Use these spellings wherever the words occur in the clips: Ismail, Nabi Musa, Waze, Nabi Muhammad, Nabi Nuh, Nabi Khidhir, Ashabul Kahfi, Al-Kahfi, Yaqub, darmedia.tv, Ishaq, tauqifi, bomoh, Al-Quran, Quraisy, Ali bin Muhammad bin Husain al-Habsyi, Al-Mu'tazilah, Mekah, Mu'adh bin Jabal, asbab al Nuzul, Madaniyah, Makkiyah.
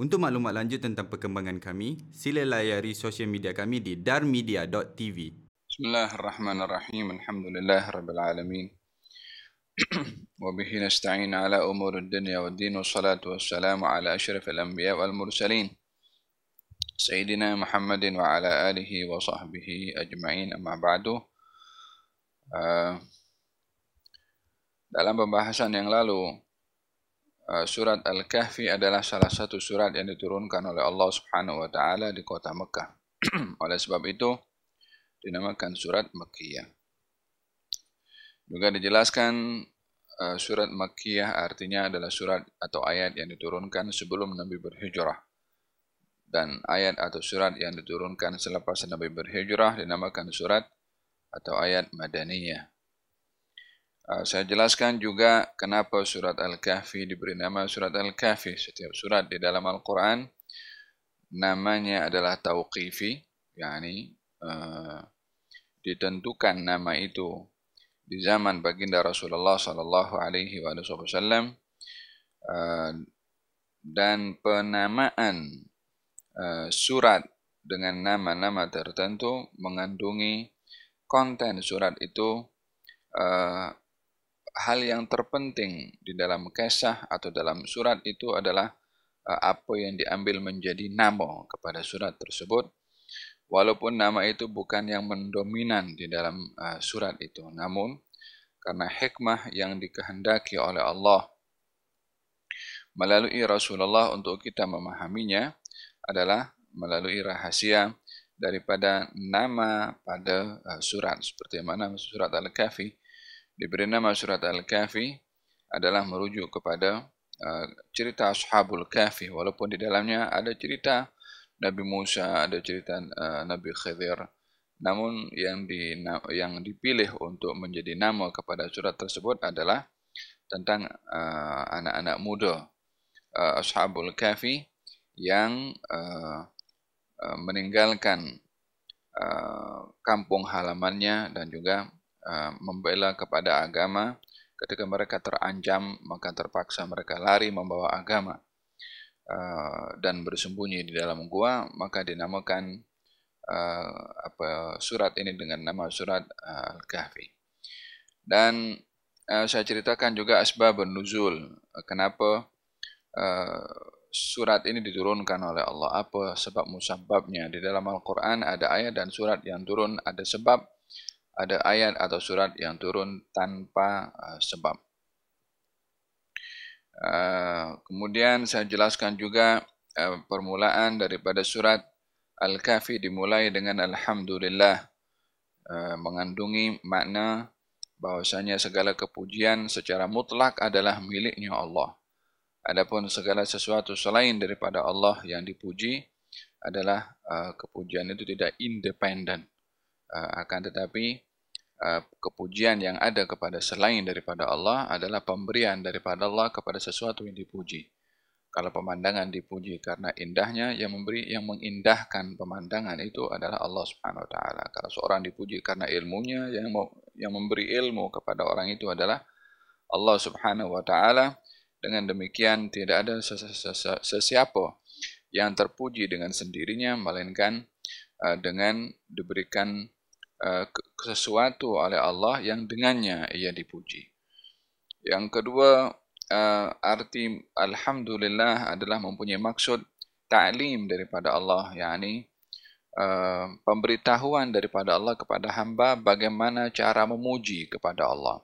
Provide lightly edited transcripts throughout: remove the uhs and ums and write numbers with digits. Untuk maklumat lanjut tentang perkembangan kami, sila layari sosial media kami di darmedia.tv. Bismillahirrahmanirrahim. Alhamdulillahirrabbilalamin. Wa bihi nasta'in ala umurud dunya wad-din, wassalatu wassalamu ala asyrafil anbiya wal mursalin, Sayyidina Muhammadin wa ala alihi wa sahbihi ajma'in, amma ba'du. Dalam pembahasan yang lalu, surat Al-Kahfi adalah salah satu surat yang diturunkan oleh Allah Subhanahu wa taala di kota Mekah. Oleh sebab itu dinamakan surat Makkiyah. Juga dijelaskan surat Makkiyah artinya adalah surat atau ayat yang diturunkan sebelum Nabi berhijrah. Dan ayat atau surat yang diturunkan selepas Nabi berhijrah dinamakan surat atau ayat Madaniyah. Saya jelaskan juga kenapa surat Al-Kahfi diberi nama surat Al-Kahfi. Setiap surat di dalam Al-Quran namanya adalah tauqifi, yakni ditentukan nama itu di zaman baginda Rasulullah SAW, dan penamaan surat dengan nama-nama tertentu mengandungi konten surat itu, hal yang terpenting di dalam kisah atau dalam surat itu adalah apa yang diambil menjadi nama kepada surat tersebut, walaupun nama itu bukan yang mendominan di dalam surat itu. Namun, karena hikmah yang dikehendaki oleh Allah melalui Rasulullah untuk kita memahaminya adalah melalui rahasia daripada nama pada surat. Seperti mana surat Al-Kahfi diberi nama surat Al-Kahfi adalah merujuk kepada cerita Ashabul Kahfi, walaupun di dalamnya ada cerita Nabi Musa, ada cerita Nabi Khidhir. Namun yang dipilih untuk menjadi nama kepada surat tersebut adalah tentang anak-anak muda Ashabul Kahfi yang meninggalkan kampung halamannya dan juga membela kepada agama. Ketika mereka teranjam, maka terpaksa mereka lari membawa agama dan bersembunyi di dalam gua, maka dinamakan surat ini dengan nama surat Al-Kahfi. Dan saya ceritakan juga asbab al Nuzul, kenapa surat ini diturunkan oleh Allah, apa sebab musababnya. Di dalam Al-Quran ada ayat dan surat yang turun ada sebab, ada ayat atau surat yang turun tanpa sebab. Kemudian saya jelaskan juga permulaan daripada surat Al-Kahfi dimulai dengan Alhamdulillah, mengandungi makna bahwasanya segala kepujian secara mutlak adalah miliknya Allah. Adapun segala sesuatu selain daripada Allah yang dipuji adalah kepujian itu tidak independen. Akan tetapi kepujian yang ada kepada selain daripada Allah adalah pemberian daripada Allah kepada sesuatu yang dipuji. Kalau pemandangan dipuji karena indahnya, yang mengindahkan pemandangan itu adalah Allah Subhanahu wa taala. Kalau seorang dipuji karena ilmunya, yang memberi ilmu kepada orang itu adalah Allah Subhanahu wa taala. Dengan demikian tidak ada sesiapa yang terpuji dengan sendirinya, melainkan dengan diberikan sesuatu oleh Allah yang dengannya ia dipuji. Yang kedua, arti Alhamdulillah adalah mempunyai maksud ta'lim daripada Allah, yakni pemberitahuan daripada Allah kepada hamba bagaimana cara memuji kepada Allah.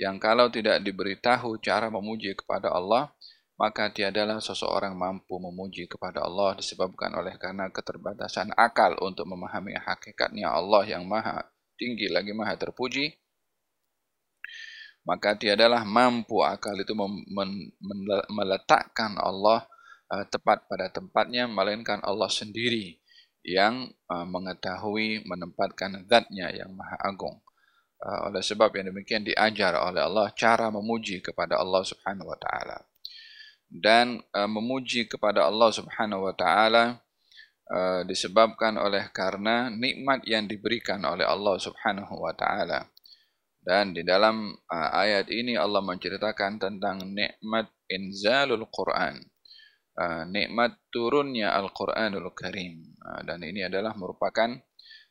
Yang kalau tidak diberitahu cara memuji kepada Allah, maka tiadalah seseorang mampu memuji kepada Allah, disebabkan oleh karena keterbatasan akal untuk memahami hakikatnya Allah yang maha tinggi lagi maha terpuji. Maka tiadalah mampu akal itu meletakkan Allah tepat pada tempatnya, melainkan Allah sendiri yang mengetahui menempatkan zatnya yang maha agung. Oleh sebab yang demikian diajar oleh Allah cara memuji kepada Allah Subhanahu wa taala. Dan memuji kepada Allah Subhanahu wa taala disebabkan oleh karena nikmat yang diberikan oleh Allah Subhanahu wa taala. Dan di dalam ayat ini Allah menceritakan tentang nikmat inzalul Quran. nikmat turunnya Al-Quranul Karim. Dan ini adalah merupakan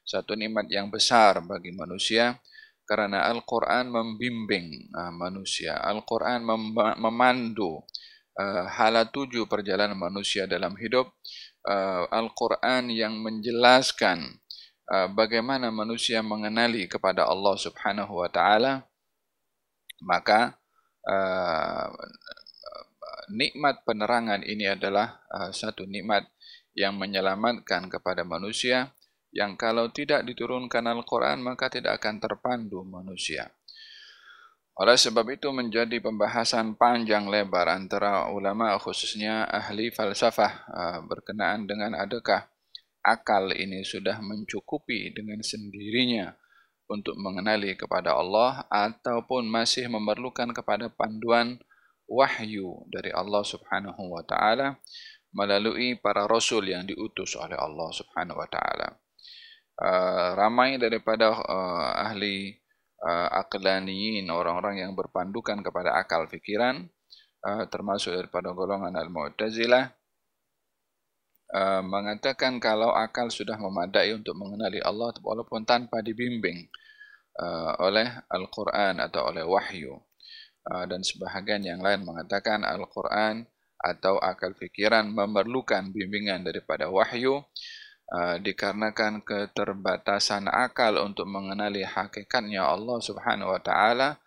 satu nikmat yang besar bagi manusia, karena Al-Quran membimbing manusia. Al-Quran memandu hala tuju perjalanan manusia dalam hidup. Al-Quran yang menjelaskan bagaimana manusia mengenali kepada Allah Subhanahu wa Ta'ala. Maka nikmat penerangan ini adalah satu nikmat yang menyelamatkan kepada manusia, yang kalau tidak diturunkan Al-Quran maka tidak akan terpandu manusia. Oleh sebab itu menjadi pembahasan panjang lebar antara ulama, khususnya ahli falsafah, berkenaan dengan adakah akal ini sudah mencukupi dengan sendirinya untuk mengenali kepada Allah, ataupun masih memerlukan kepada panduan wahyu dari Allah Subhanahu wa Ta'ala melalui para rasul yang diutus oleh Allah Subhanahu wa Ta'ala. Ramai daripada ahli aqlaniyin, orang-orang yang berpandukan kepada akal fikiran, termasuk daripada golongan Al-Mu'tazilah, mengatakan kalau akal sudah memadai untuk mengenali Allah walaupun tanpa dibimbing oleh Al-Quran atau oleh wahyu. Dan sebahagian yang lain mengatakan Al-Quran atau akal fikiran memerlukan bimbingan daripada wahyu, dikarenakan keterbatasan akal untuk mengenali hakikatnya Allah Subhanahu wa Ta'ala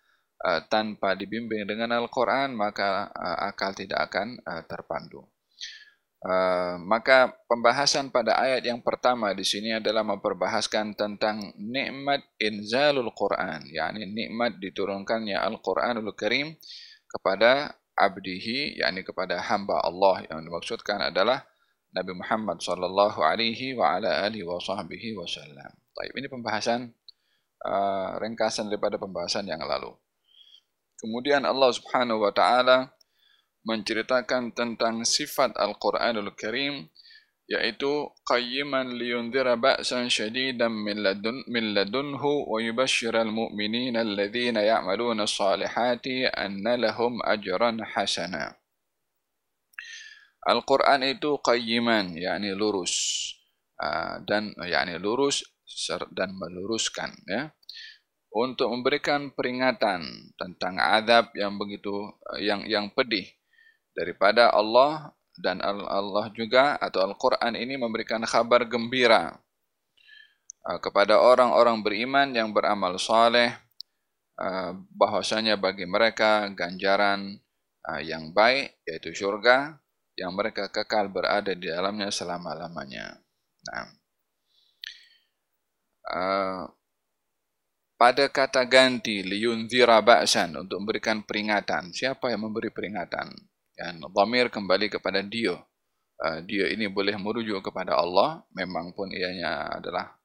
tanpa dibimbing dengan Al-Quran, maka akal tidak akan terpandu. Maka pembahasan pada ayat yang pertama di sini adalah memperbahaskan tentang nikmat inzalul Quran, yakni nikmat diturunkannya Al-Quranul Karim kepada abdihi, yakni kepada hamba Allah, yang dimaksudkan adalah Nabi Muhammad sallallahu alaihi wa ala alihi wa sahbihi wasallam. Baik, ini pembahasan ringkasan daripada pembahasan yang lalu. Kemudian Allah Subhanahu wa Ta'ala menceritakan tentang sifat Al-Quranul Karim, yaitu qayyiman liyundhira ba'san shadidan min ladunhu wa yubashshiral mu'minina alladhina ya'maluna as-salihati anna lahum ajran hasana. Al-Quran itu qayyiman, yakni lurus, dan yakni lurus dan meluruskan, ya, untuk memberikan peringatan tentang azab yang begitu yang pedih daripada Allah, dan Allah juga atau Al-Quran ini memberikan kabar gembira kepada orang-orang beriman yang beramal saleh, bahwasanya bagi mereka ganjaran yang baik, yaitu syurga yang mereka kekal berada di dalamnya selama-lamanya. Nah, pada kata ganti liyunzira ba'san, untuk memberikan peringatan. Siapa yang memberi peringatan? Dan dhamir kembali kepada dia. Dia ini boleh merujuk kepada Allah, memang pun ianya adalah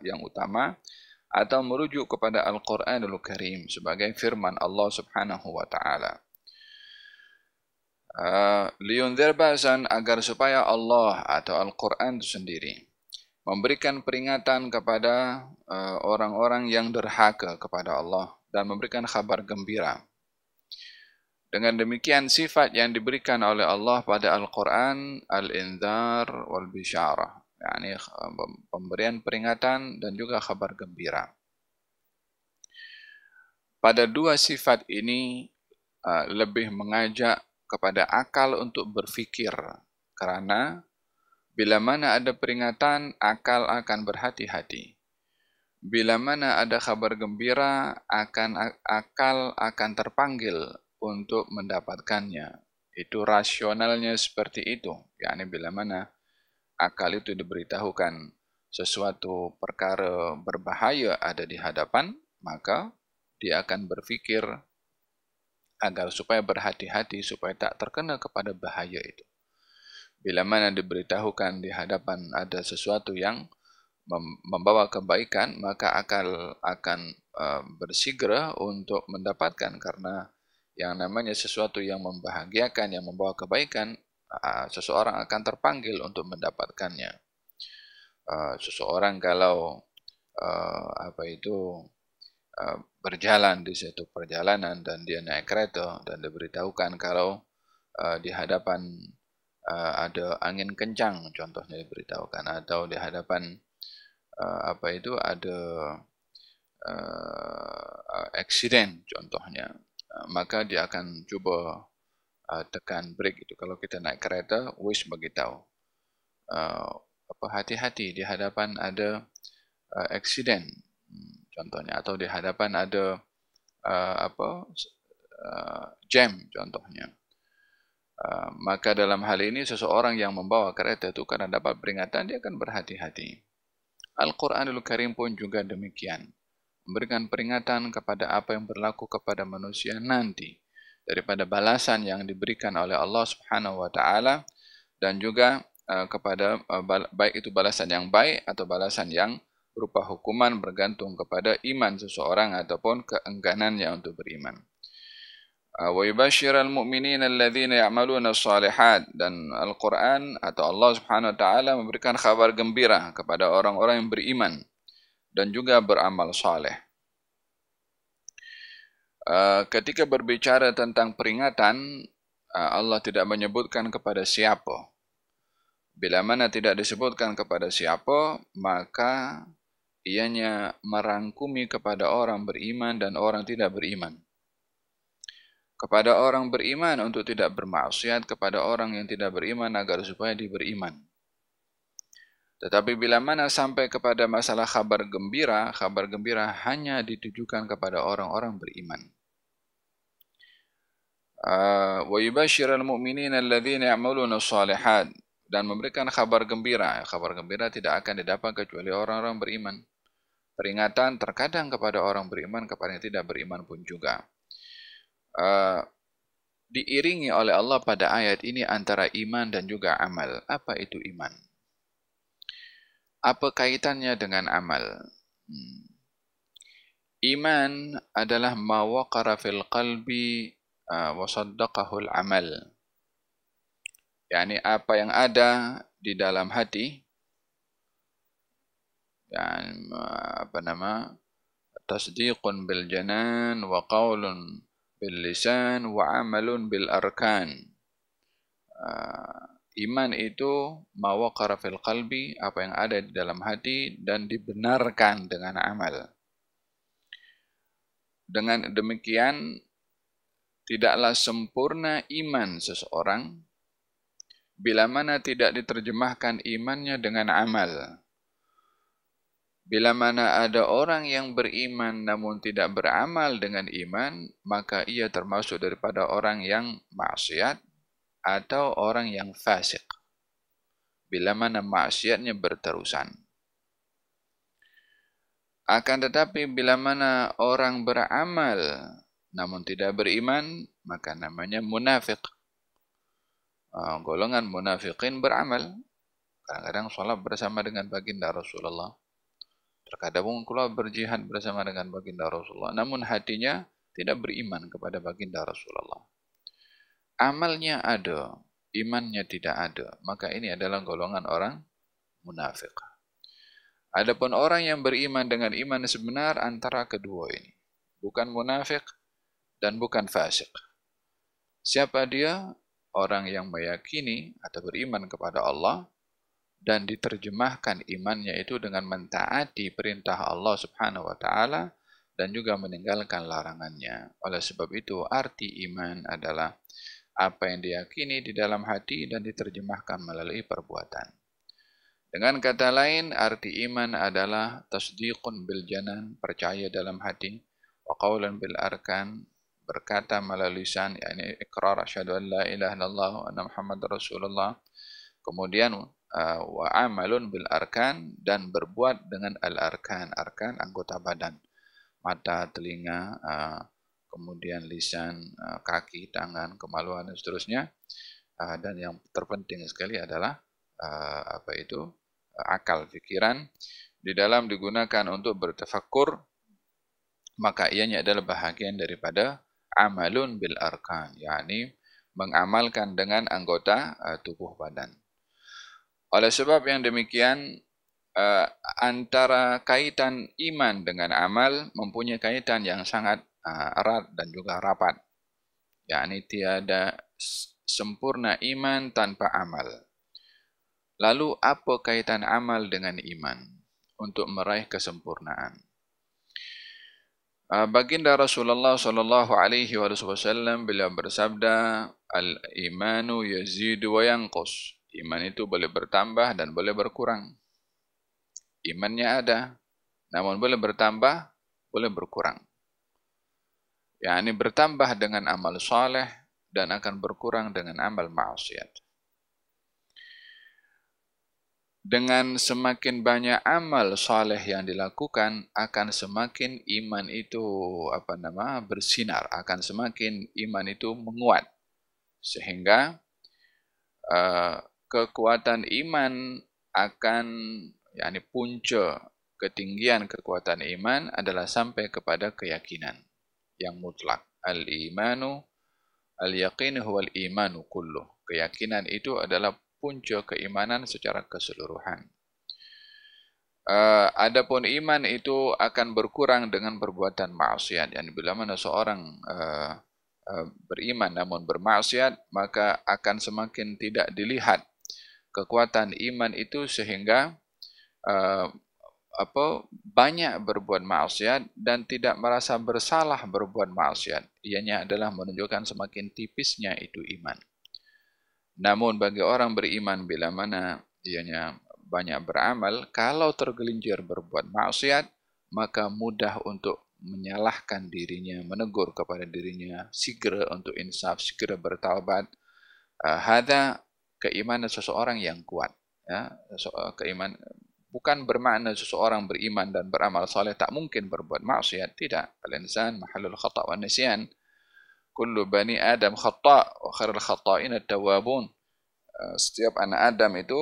yang utama, atau merujuk kepada Al-Quranul Karim sebagai firman Allah Subhanahu wa Ta'ala. Liyunzir ba'san, agar supaya Allah atau Al-Quran itu sendiri memberikan peringatan kepada orang-orang yang derhaka kepada Allah, dan memberikan kabar gembira. Dengan demikian sifat yang diberikan oleh Allah pada Al-Quran al-inzar wal-bisyarah, yakni pemberian peringatan dan juga kabar gembira. Pada dua sifat ini lebih mengajak kepada akal untuk berfikir, karena bila mana ada peringatan, akal akan berhati-hati. Bila mana ada kabar gembira, akal akan terpanggil untuk mendapatkannya. Itu rasionalnya seperti itu. Yakni bila mana akal itu diberitahukan sesuatu perkara berbahaya ada di hadapan, maka dia akan berfikir agar supaya berhati-hati, supaya tak terkena kepada bahaya itu. Bila mana diberitahukan di hadapan ada sesuatu yang membawa kebaikan, maka akal akan bersegera untuk mendapatkan, karena yang namanya sesuatu yang membahagiakan, yang membawa kebaikan, seseorang akan terpanggil untuk mendapatkannya. Seseorang kalau berjalan di suatu perjalanan dan dia naik kereta, dan diberitahukan kalau di hadapan ada angin kencang contohnya diberitahukan, atau di hadapan ada aksiden contohnya, maka dia akan cuba tekan brake itu. Kalau kita naik kereta, Waze bagi tahu hati-hati di hadapan ada aksiden contohnya, atau di hadapan ada jam contohnya. Maka dalam hal ini seseorang yang membawa kereta itu karena dapat peringatan, dia akan berhati-hati. Al-Quranul Karim pun juga demikian, memberikan peringatan kepada apa yang berlaku kepada manusia nanti, daripada balasan yang diberikan oleh Allah Subhanahu wa Ta'ala, dan juga kepada baik itu balasan yang baik atau balasan yang berupa hukuman bergantung kepada iman seseorang ataupun keengganannya untuk beriman. وَيُبَشِّرَ الْمُؤْمِنِينَ الَّذِينَ يَعْمَلُونَ الصَّالِحَاتِ, dan Al-Quran atau Allah Subhanahu wa Ta'ala memberikan kabar gembira kepada orang-orang yang beriman dan juga beramal saleh. Ketika berbicara tentang peringatan, Allah tidak menyebutkan kepada siapa. Bila mana tidak disebutkan kepada siapa, maka ianya merangkumi kepada orang beriman dan orang tidak beriman. Kepada orang beriman untuk tidak bermaksiat, kepada orang yang tidak beriman agar supaya diberiman. Tetapi bila mana sampai kepada masalah kabar gembira hanya ditujukan kepada orang-orang beriman. وَيُبَشِّرَ الْمُؤْمِنِينَ الَّذِينَ يَعْمَلُونَ الصَّالِحَاتِ, dan memberikan kabar gembira. Kabar gembira tidak akan didapat kecuali orang-orang beriman. Peringatan terkadang kepada orang beriman, kepada yang tidak beriman pun juga. Diiringi oleh Allah pada ayat ini antara iman dan juga amal. Apa itu iman? Apa kaitannya dengan amal? Iman adalah ma waqara fil qalbi wa saddaqahul amal. Yani apa yang ada di dalam hati, dan tasdiqun bil janan wa qaulun bil-lisan wa amalun bil-arkan. Iman itu ma waqara fil qalbi, apa yang ada di dalam hati dan dibenarkan dengan amal. Dengan demikian, tidaklah sempurna iman seseorang bila mana tidak diterjemahkan imannya dengan amal. Bila mana ada orang yang beriman namun tidak beramal dengan iman, maka ia termasuk daripada orang yang maksiat atau orang yang fasik. Bila mana maksiatnya berterusan. Akan tetapi bila mana orang beramal namun tidak beriman, maka namanya munafik. Golongan munafikin beramal. Kadang-kadang sholat bersama dengan baginda Rasulullah. Terkadang keluar berjihad bersama dengan baginda Rasulullah, namun hatinya tidak beriman kepada baginda Rasulullah. Amalnya ada, imannya tidak ada. Maka ini adalah golongan orang munafik. Adapun orang yang beriman dengan iman sebenar antara kedua ini, bukan munafik dan bukan fasik. Siapa dia? Orang yang meyakini atau beriman kepada Allah, dan diterjemahkan imannya itu dengan mentaati perintah Allah Subhanahu wa Ta'ala dan juga meninggalkan larangannya. Oleh sebab itu, arti iman adalah apa yang diyakini di dalam hati dan diterjemahkan melalui perbuatan. Dengan kata lain, arti iman adalah tasdiqun bil janan, percaya dalam hati, wa qawlan bil arkan, berkata melalui lisan, yakni ikrar asyhadu an la ilaha illallah wa anna muhammadar rasulullah. Kemudian wa amalun bil arkan, dan berbuat dengan al arkan, arkan anggota badan, mata, telinga, kemudian lisan, kaki, tangan, kemaluan dan seterusnya, dan yang terpenting sekali adalah akal, pikiran di dalam digunakan untuk bertafakur, maka ianya adalah bahagian daripada amalun bil arkan, yakni mengamalkan dengan anggota tubuh badan. Oleh sebab yang demikian, antara kaitan iman dengan amal mempunyai kaitan yang sangat erat dan juga rapat. Yakni tiada sempurna iman tanpa amal. Lalu apa kaitan amal dengan iman untuk meraih kesempurnaan? Baginda Rasulullah SAW beliau bersabda, al-imanu yazidu wa yanqus. Iman itu boleh bertambah dan boleh berkurang. Imannya ada, namun boleh bertambah, boleh berkurang. Yakni bertambah dengan amal soleh dan akan berkurang dengan amal maksiat. Dengan semakin banyak amal soleh yang dilakukan, akan semakin iman itu bersinar, akan semakin iman itu menguat, sehingga kekuatan iman akan, yakni punca ketinggian kekuatan iman adalah sampai kepada keyakinan yang mutlak. Al-imanu al-yaqin huwal imanu kulluh. Keyakinan itu adalah punca keimanan secara keseluruhan. Adapun iman itu akan berkurang dengan perbuatan maksiat. Yani bila mana seorang beriman namun bermaksiat, maka akan semakin tidak dilihat kekuatan iman itu, sehingga banyak berbuat maksiat dan tidak merasa bersalah berbuat maksiat. Ianya adalah menunjukkan semakin tipisnya itu iman. Namun bagi orang beriman bila mana ianya banyak beramal, kalau tergelincir berbuat maksiat, maka mudah untuk menyalahkan dirinya, menegur kepada dirinya, segera untuk insaf, segera bertaubat. Hadza keimanan seseorang yang kuat. Ya, keimanan bukan bermakna seseorang beriman dan beramal soleh tak mungkin berbuat maksiat. Tidak. Al-insan mahalul khata' wa nisyan. Kullu bani Adam khata' wa khairul khata'in at-tawwabun. Setiap anak Adam itu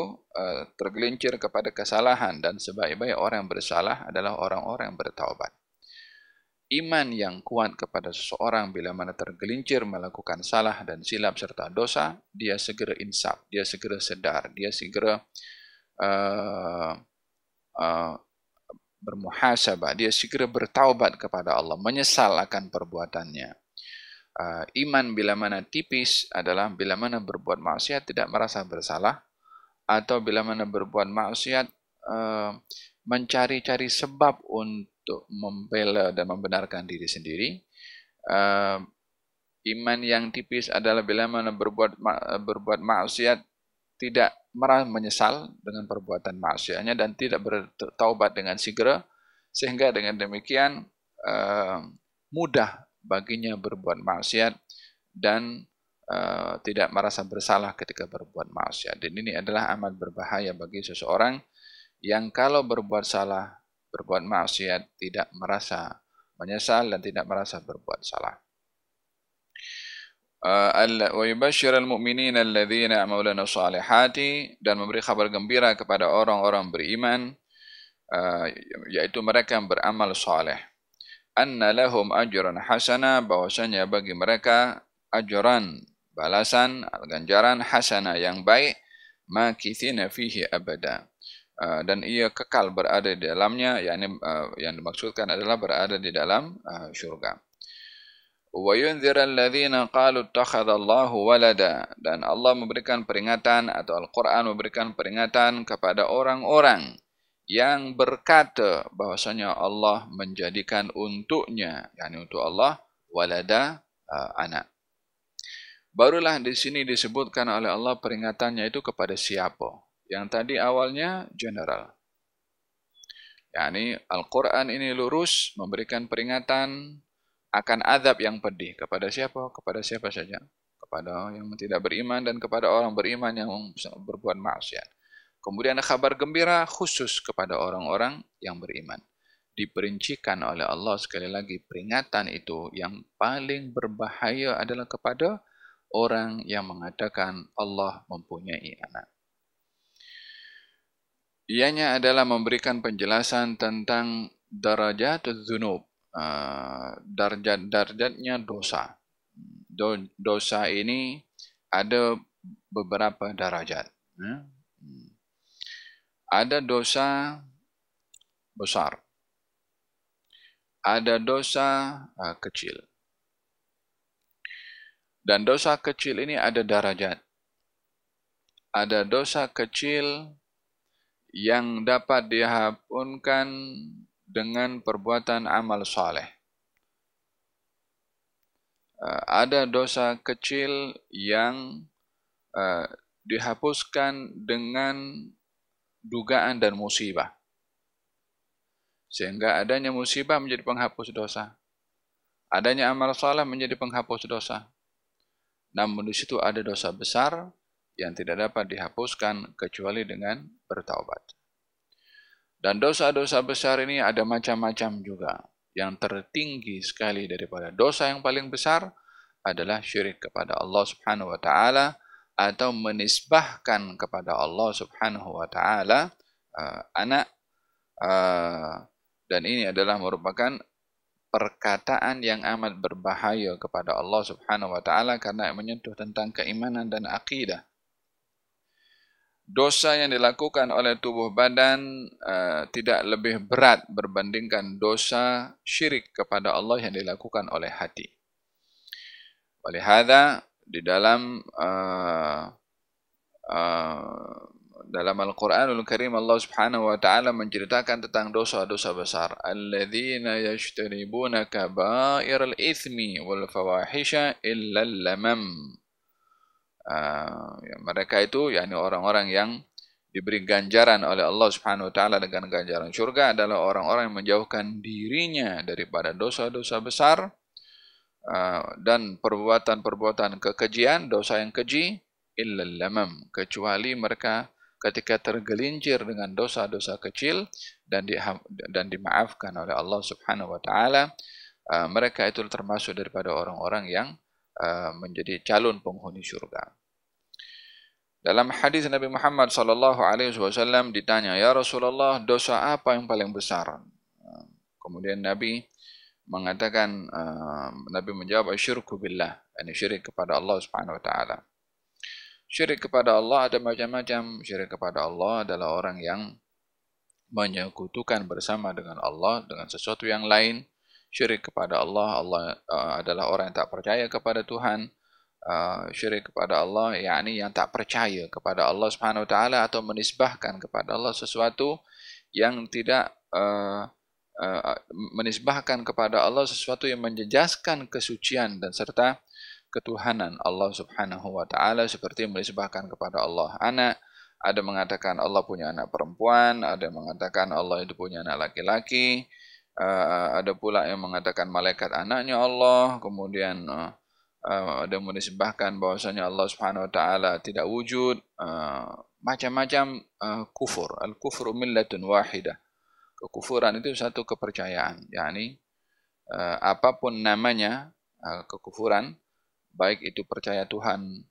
tergelincir kepada kesalahan, dan sebaik-baik orang bersalah adalah orang-orang yang bertaubat. Iman yang kuat kepada seseorang bila mana tergelincir melakukan salah dan silap serta dosa, dia segera insaf, dia segera sedar, dia segera bermuhasabah, dia segera bertaubat kepada Allah, menyesal akan perbuatannya. Iman bila mana tipis adalah bila mana berbuat maksiat tidak merasa bersalah, atau bila mana berbuat maksiat mencari-cari sebab untuk membela dan membenarkan diri sendiri. Iman yang tipis adalah bila mana berbuat maksiat tidak menyesal dengan perbuatan maksiatnya dan tidak bertaubat dengan segera, sehingga dengan demikian mudah baginya berbuat maksiat dan tidak merasa bersalah ketika berbuat maksiat. Dan ini adalah amat berbahaya bagi seseorang yang kalau berbuat salah, berbuat maksiat, tidak merasa menyesal dan tidak merasa berbuat salah. Wa yubashshirul mu'minina alladhina amiluna salihati, dan memberi kabar gembira kepada orang-orang beriman, yaitu mereka yang beramal saleh. Anna lahum ajran hasana, bahwasanya bagi mereka ajran, balasan, ganjaran hasana yang baik, makithina fihi abada, dan ia kekal berada di dalamnya, yakni yang dimaksudkan adalah berada di dalam syurga. Wa yunziral ladzina qalu ittakhadallahu walada, dan Allah memberikan peringatan atau Al-Quran memberikan peringatan kepada orang-orang yang berkata bahwasanya Allah menjadikan untuknya, yakni untuk Allah, walada, anak. Barulah di sini disebutkan oleh Allah peringatannya itu kepada siapa? Yang tadi awalnya general. Yakni Al-Quran ini lurus memberikan peringatan akan azab yang pedih kepada siapa? Kepada siapa saja. Kepada yang tidak beriman dan kepada orang beriman yang berbuat maksiat. Kemudian kabar gembira khusus kepada orang-orang yang beriman. Diperincikan oleh Allah sekali lagi peringatan itu yang paling berbahaya adalah kepada orang yang mengatakan Allah mempunyai anak. Ianya adalah memberikan penjelasan tentang darajatul dzunub, darjat-darjatnya dosa. Dosa ini ada beberapa darajat. Ada dosa besar, ada dosa kecil, Dan dosa kecil ini ada darajat. Ada dosa kecil yang dapat dihapuskan dengan perbuatan amal soleh. Ada dosa kecil yang dihapuskan dengan dugaan dan musibah. Sehingga adanya musibah menjadi penghapus dosa. Adanya amal soleh menjadi penghapus dosa. Namun di situ ada dosa besar yang tidak dapat dihapuskan kecuali dengan bertaubat. Dan dosa-dosa besar ini ada macam-macam juga. Yang tertinggi sekali daripada dosa yang paling besar adalah syirik kepada Allah Subhanahu wa taala atau menisbahkan kepada Allah Subhanahu wa taala anak, dan ini adalah merupakan perkataan yang amat berbahaya kepada Allah Subhanahu wa taala karena menyentuh tentang keimanan dan akidah. Dosa yang dilakukan oleh tubuh badan tidak lebih berat berbandingkan dosa syirik kepada Allah yang dilakukan oleh hati. Oleh hadza di dalam dalam Al-Quranul Karim, Allah Subhanahu wa taala menceritakan tentang dosa-dosa besar. Alladzina yashtaribuna kabairal itsmi wal fawahisha illal lamam. Ya, mereka itu yakni orang-orang yang diberi ganjaran oleh Allah Subhanahu wa taala dengan ganjaran syurga adalah orang-orang yang menjauhkan dirinya daripada dosa-dosa besar dan perbuatan-perbuatan kekejian, dosa yang keji, illal lamam, kecuali mereka ketika tergelincir dengan dosa-dosa kecil dan dimaafkan oleh Allah Subhanahu wa taala, mereka itu termasuk daripada orang-orang yang menjadi calon penghuni syurga. Dalam hadis Nabi Muhammad SAW ditanya, "Ya Rasulullah, dosa apa yang paling besar?" Kemudian Nabi mengatakan, Nabi menjawab, "Syirku billah." Ini syirik kepada Allah Subhanahu wa taala. Syirik kepada Allah ada macam-macam. Syirik kepada Allah adalah orang yang menyekutukan bersama dengan Allah dengan sesuatu yang lain. Syirik kepada Allah, adalah orang yang tak percaya kepada Tuhan. Syirik kepada Allah, yakni yang tak percaya kepada Allah Subhanahu wa taala atau menisbahkan kepada Allah sesuatu yang tidak menisbahkan kepada Allah sesuatu yang menjejaskan kesucian dan serta ketuhanan Allah Subhanahu wa taala, seperti menisbahkan kepada Allah anak. Ada mengatakan Allah punya anak perempuan, ada mengatakan Allah itu punya anak laki-laki, ada pula yang mengatakan malaikat anaknya Allah, kemudian ada menisbahkan bahwasanya Allah Subhanahu wa taala tidak wujud, macam-macam kufur. Al-kufru millatun wahidah. Kekufuran itu satu kepercayaan, yakni apapun namanya kekufuran, baik itu percaya Tuhan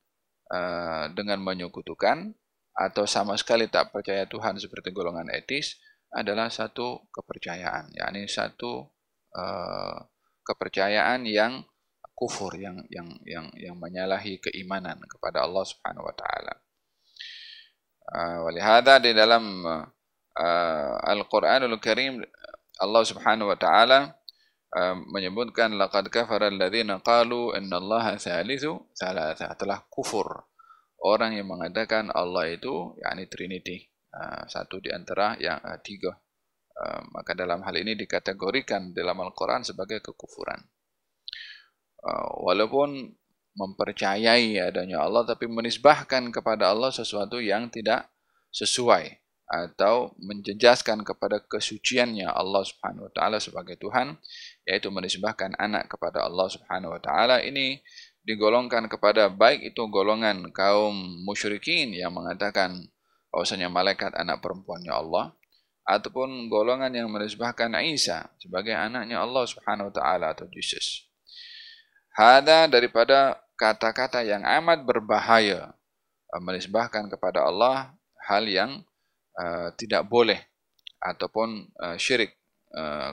dengan menyekutukan atau sama sekali tak percaya Tuhan seperti golongan etis, adalah satu kepercayaan, yakni satu kepercayaan yang kufur, yang menyalahi keimanan kepada Allah Subhanahu wa taala. Walihada di dalam Al-Quranul Karim Allah Subhanahu wa taala menyebutkan, laqad kafara alladhina qalu innallaha thalithu thalatha, telah kufur orang yang mengatakan Allah itu yakni Trinity, satu di antara yang tiga. Maka dalam hal ini dikategorikan dalam Al-Quran sebagai kekufuran. Walaupun mempercayai adanya Allah tapi menisbahkan kepada Allah sesuatu yang tidak sesuai atau menjejaskan kepada kesuciannya Allah Subhanahu wa taala sebagai Tuhan, yaitu menisbahkan anak kepada Allah Subhanahu wa taala. Ini digolongkan kepada baik itu golongan kaum musyrikin yang mengatakan bahwasanya malaikat anak perempuannya Allah, ataupun golongan yang menisbahkan Isa sebagai anaknya Allah Subhanahu wa taala atau Jesus. Hada daripada kata-kata yang amat berbahaya, menisbahkan kepada Allah hal yang tidak boleh ataupun syirik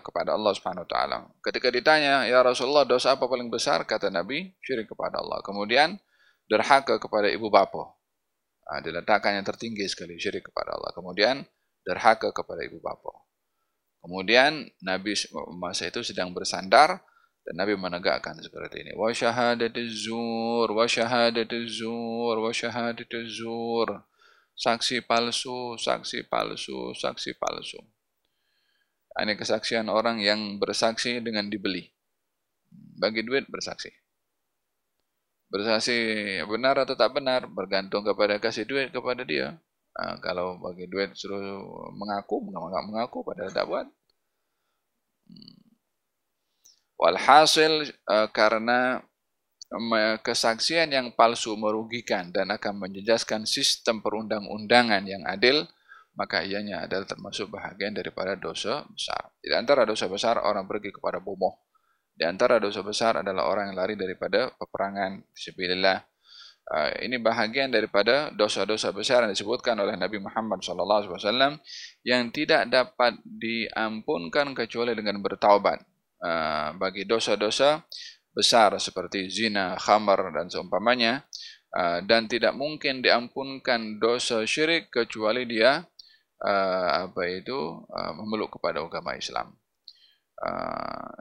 kepada Allah Subhanahu wa taala. Ketika ditanya, "Ya Rasulullah, dosa apa paling besar?" kata Nabi, syirik kepada Allah. Kemudian derhaka kepada ibu bapa. Diletakkan yang tertinggi sekali, syirik kepada Allah. Kemudian derhaka kepada ibu bapa. Kemudian Nabi masa itu sedang bersandar Dan Nabi menegakkan seperti ini. Wa syahadatiz zur, wa syahadatiz zur, wa syahadatiz zur. Saksi palsu, saksi palsu, saksi palsu. Ini kesaksian orang yang bersaksi dengan dibeli. Bagi duit bersaksi. Bersaksi benar atau tak benar bergantung kepada kasih duit kepada dia. Nah, kalau bagi duit suruh mengaku, enggak mengaku padahal tak buat. Walhasil karena kesaksian yang palsu merugikan dan akan menjejaskan sistem perundang-undangan yang adil, maka ianya adalah termasuk bahagian daripada dosa besar. Di antara dosa besar orang pergi kepada bomoh. Di antara dosa besar adalah orang yang lari daripada peperangan. Bismillah. Ini bahagian daripada dosa-dosa besar yang disebutkan oleh Nabi Muhammad SAW yang tidak dapat diampunkan kecuali dengan bertaubat. Bagi dosa-dosa besar seperti zina, khamar, dan seumpamanya, dan tidak mungkin diampunkan dosa syirik kecuali dia memeluk kepada agama Islam.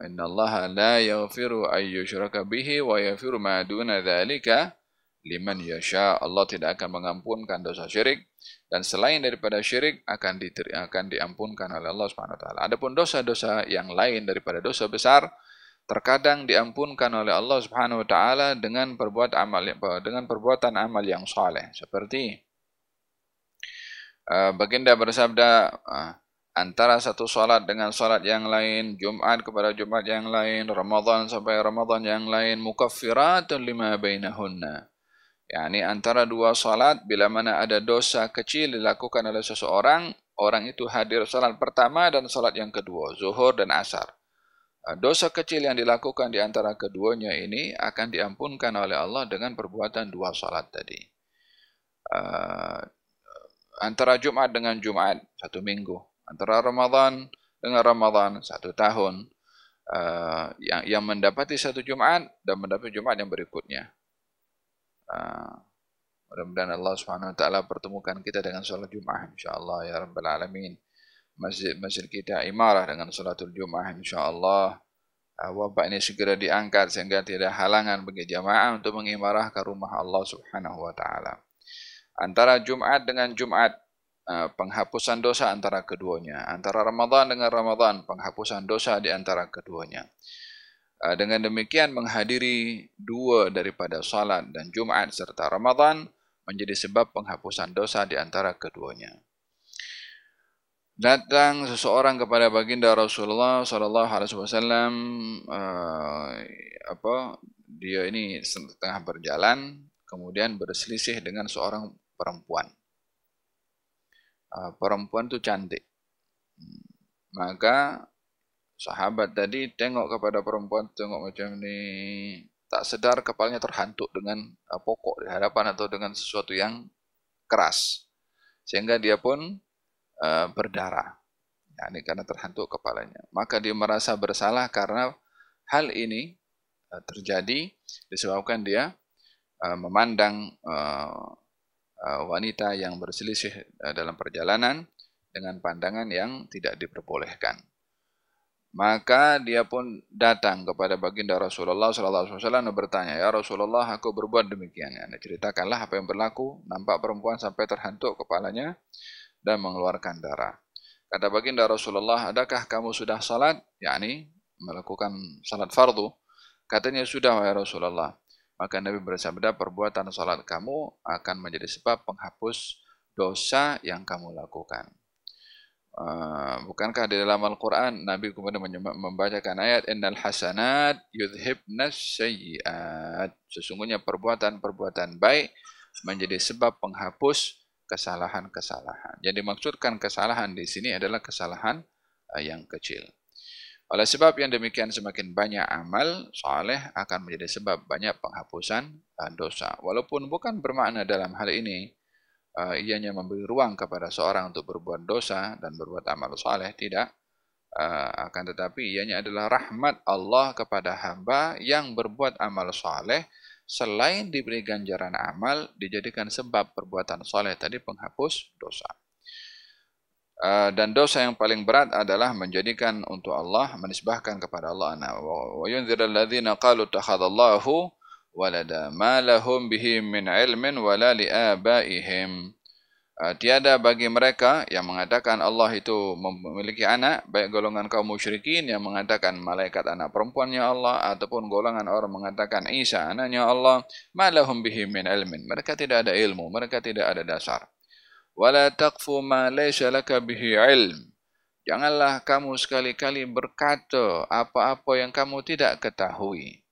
Innallaha la yaghfiru ayyushraka bihi wa yaghfiru ma duna dzalika liman yasha. Allah tidak akan mengampunkan dosa syirik dan selain daripada syirik akan diampunkan oleh Allah Subhanahu wa taala. Adapun dosa-dosa yang lain daripada dosa besar terkadang diampunkan oleh Allah Subhanahu wa taala dengan perbuatan amal yang saleh. Seperti baginda bersabda, antara satu salat dengan salat yang lain, Jumat kepada Jumat yang lain, Ramadan sampai Ramadan yang lain, mukaffiratun lima bainahunna. Yani antara dua salat bila mana ada dosa kecil dilakukan oleh seseorang, orang itu hadir salat pertama dan salat yang kedua, zuhur dan asar. Dosa kecil yang dilakukan di antara keduanya ini akan diampunkan oleh Allah dengan perbuatan dua salat tadi. Antara Jumat dengan Jumat, satu minggu. Antara Ramadan dengan Ramadan, satu tahun. Yang mendapati satu Jumat dan mendapati Jumat yang berikutnya. Mudah-mudahan Allah SWT pertemukan kita dengan solat Jumat, insyaAllah ya Rabbal Alamin. Masjid kita imarah dengan solatul Jumat, insyaAllah wabak ini segera diangkat sehingga tidak halangan bagi jamaah untuk mengimarahkan rumah Allah Subhanahu wa taala. Antara Jumat dengan Jumat, penghapusan dosa antara keduanya. Antara Ramadan dengan Ramadan, penghapusan dosa di antara keduanya. Dengan demikian menghadiri dua daripada salat dan Jumat serta Ramadan menjadi sebab penghapusan dosa di antara keduanya. Datang seseorang kepada baginda Rasulullah SAW, dia ini tengah berjalan kemudian berselisih dengan seorang perempuan. Perempuan itu cantik. Maka sahabat tadi tengok kepada perempuan, tengok macam ni, tak sedar kepalanya terhantuk dengan pokok di hadapan atau dengan sesuatu yang keras. Sehingga dia pun berdarah. Ini karena terhantuk kepalanya. Maka dia merasa bersalah karena hal ini terjadi disebabkan dia memandang wanita yang berselisih dalam perjalanan dengan pandangan yang tidak diperbolehkan. Maka dia pun datang kepada baginda Rasulullah SAW dan bertanya, ya Rasulullah, aku berbuat demikian. Ya, ceritakanlah apa yang berlaku. Nampak perempuan sampai terhantuk kepalanya dan mengeluarkan darah. Kata baginda Rasulullah, adakah kamu sudah salat? Yakni melakukan salat fardu. Katanya sudah, ya Rasulullah. Maka Nabi bersabda, perbuatan salat kamu akan menjadi sebab penghapus dosa yang kamu lakukan. Bukankah di dalam Al-Quran Nabi kemudian membacakan ayat innal hasanat yudhibnas sayyiat, sesungguhnya perbuatan-perbuatan baik menjadi sebab penghapus kesalahan-kesalahan. Jadi maksudkan kesalahan di sini adalah kesalahan yang kecil. Oleh sebab yang demikian semakin banyak amal saleh akan menjadi sebab banyak penghapusan dosa. Walaupun bukan bermakna dalam hal ini ianya memberi ruang kepada seorang untuk berbuat dosa dan berbuat amal saleh, tidak, akan tetapi ianya adalah rahmat Allah kepada hamba yang berbuat amal saleh. Selain diberi ganjaran amal, dijadikan sebab perbuatan saleh tadi penghapus dosa. Dan dosa yang paling berat adalah menjadikan untuk Allah, menisbahkan kepada Allah anak. Wa yunzirul ladzina qalu takhadallahu walada ma lahum bihi min ilmin wala liabaihim. Tiada bagi mereka yang mengatakan Allah itu memiliki anak, baik golongan kaum musyrikin yang mengatakan malaikat anak perempuannya Allah, ataupun golongan orang mengatakan Isa anaknya Allah. Ma lahum bihi min ilmin, mereka tidak ada ilmu, mereka tidak ada dasar. Wala taqfu ma laysa laka bihi ilm, janganlah kamu sekali-kali berkata apa-apa yang kamu tidak ketahui.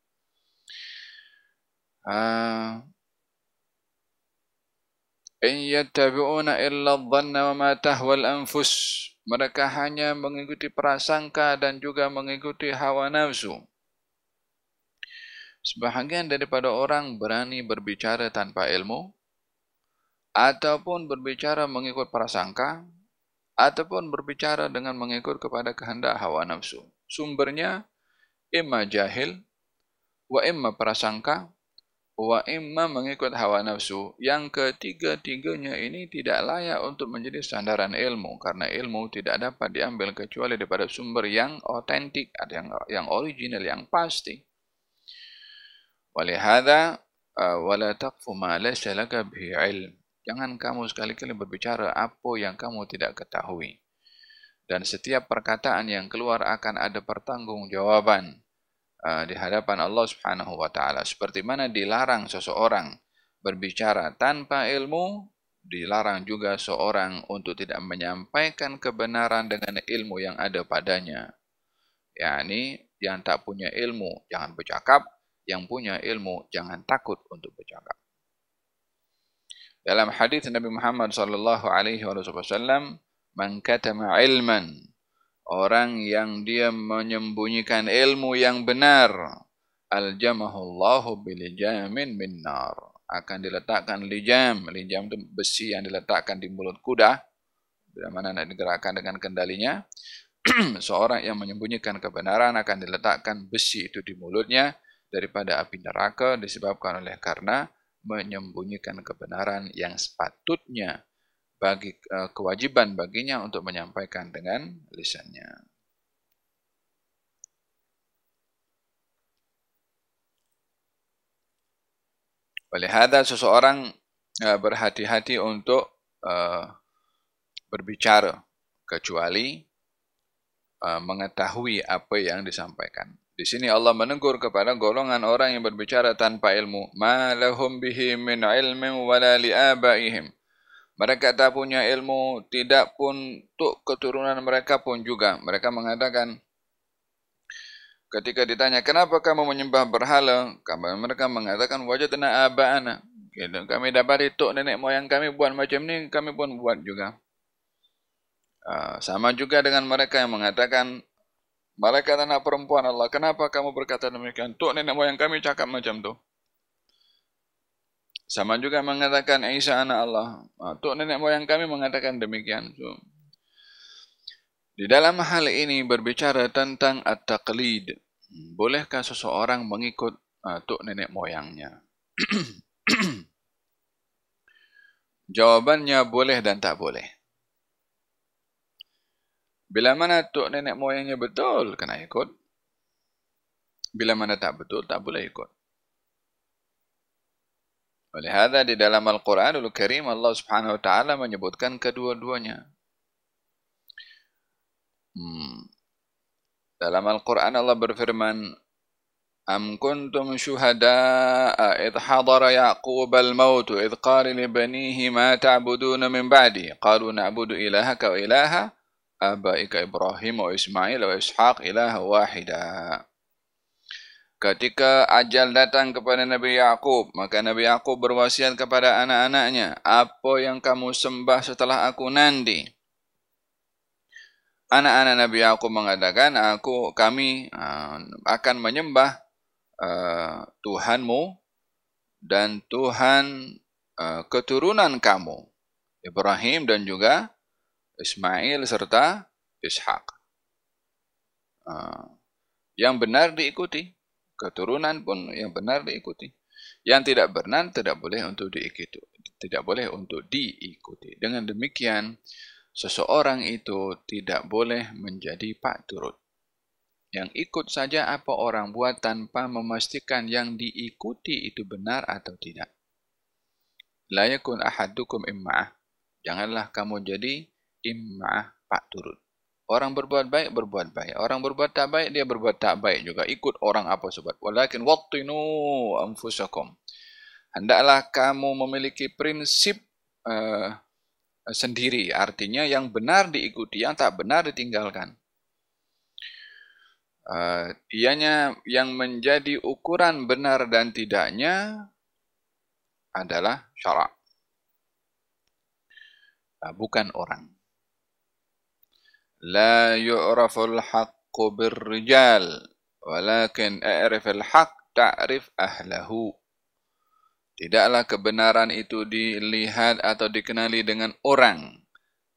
In yattabi'una illa adh-dhanna wa ma tahwal anfus, mereka hanya mengikuti prasangka dan juga mengikuti hawa nafsu. Sebahagian daripada orang berani berbicara tanpa ilmu, ataupun berbicara mengikut prasangka, ataupun berbicara dengan mengikut kepada kehendak hawa nafsu. Sumbernya imma jahil, wa imma prasangka, wa imma mengikut hawa nafsu. Yang ketiga-tiganya ini tidak layak untuk menjadi sandaran ilmu, karena ilmu tidak dapat diambil kecuali daripada sumber yang otentik, yang original, yang pasti. Walihada wala taqfu ma laysa laka bihi ilm, jangan kamu sekali-kali berbicara apa yang kamu tidak ketahui. Dan setiap perkataan yang keluar akan ada pertanggungjawaban di hadapan Allah Subhanahu wa taala. Seperti mana dilarang seseorang berbicara tanpa ilmu, dilarang juga seorang untuk tidak menyampaikan kebenaran dengan ilmu yang ada padanya. Yani yang tak punya ilmu jangan bercakap, yang punya ilmu jangan takut untuk bercakap. Dalam hadis Nabi Muhammad SAW, "Man katama ilman", orang yang dia menyembunyikan ilmu yang benar, "Al-jamahullahu bilijamin min nar", akan diletakkan lijam. Lijam itu besi yang diletakkan di mulut kuda, bila mana nak digerakkan dengan kendalinya. Seorang yang menyembunyikan kebenaran akan diletakkan besi itu di mulutnya daripada api neraka, disebabkan oleh karena menyembunyikan kebenaran yang sepatutnya bagi kewajiban baginya untuk menyampaikan dengan lisannya. Walihada seseorang berhati-hati untuk berbicara kecuali mengetahui apa yang disampaikan. Di sini Allah menegur kepada golongan orang yang berbicara tanpa ilmu. Ma lahum bihi min ilmin wala liabaihim, mereka tak punya ilmu, tidak pun untuk keturunan mereka pun juga. Mereka mengatakan ketika ditanya, "Kenapa kamu menyembah berhala?" Mereka mengatakan, "Wajadna aba'ana", kami dapati tok nenek moyang kami buat macam ni, kami pun buat juga. Sama juga dengan mereka yang mengatakan malaikat anak perempuan Allah, kenapa kamu berkata demikian? Tok nenek moyang kami cakap macam tu. Sama juga mengatakan Isa anak Allah, tok nenek moyang kami mengatakan demikian. So, di dalam hal ini berbicara tentang at-taqlid. Bolehkah seseorang mengikut tok nenek moyangnya? Jawabannya boleh dan tak boleh. Bila mana tok nenek moyangnya betul, kena ikut. Bila mana tak betul, tak boleh ikut. Oleh hada di dalam Al-Quranul Karim, Allah Subhanahu wa taala menyebutkan kedua-duanya. Dalam Al-Quran Allah berfirman, "Am kuntum syuhadaa idh hadara Yaqub al-maut idh qala li banihi ma ta'buduna min ba'di qalu na'budu ilahaka wa ilaha abaika Ibrahim wa Ismail wa Ishaq ilaha wahida". Ketika ajal datang kepada Nabi Yaqub, maka Nabi Yaqub berwasiat kepada anak-anaknya, "Apa yang kamu sembah setelah aku nanti?" Anak-anak Nabi Yaqub mengatakan, "Kami akan menyembah Tuhanmu dan Tuhan keturunan kamu, Ibrahim dan juga Ismail serta Ishaq." Yang benar diikuti, keturunan pun yang benar diikuti. Yang tidak benar tidak boleh untuk diikuti. Dengan demikian, seseorang itu tidak boleh menjadi pak turut, yang ikut saja apa orang buat tanpa memastikan yang diikuti itu benar atau tidak. La yakun ahadukum imma'ah. Janganlah kamu jadi imma'ah, pak turut. Orang berbuat baik, berbuat baik. Orang berbuat tak baik, dia berbuat tak baik juga. Ikut orang apa sebab. Walakin wattinu anfusakum. Hendaklah kamu memiliki prinsip sendiri, artinya yang benar diikuti, yang tak benar ditinggalkan. Ianya yang menjadi ukuran benar dan tidaknya adalah syarak, bukan orang. La yu'raful haqqu birrijal, walakin a'rifil haqq ta'rif ahlahu. Tidaklah kebenaran itu dilihat atau dikenali dengan orang,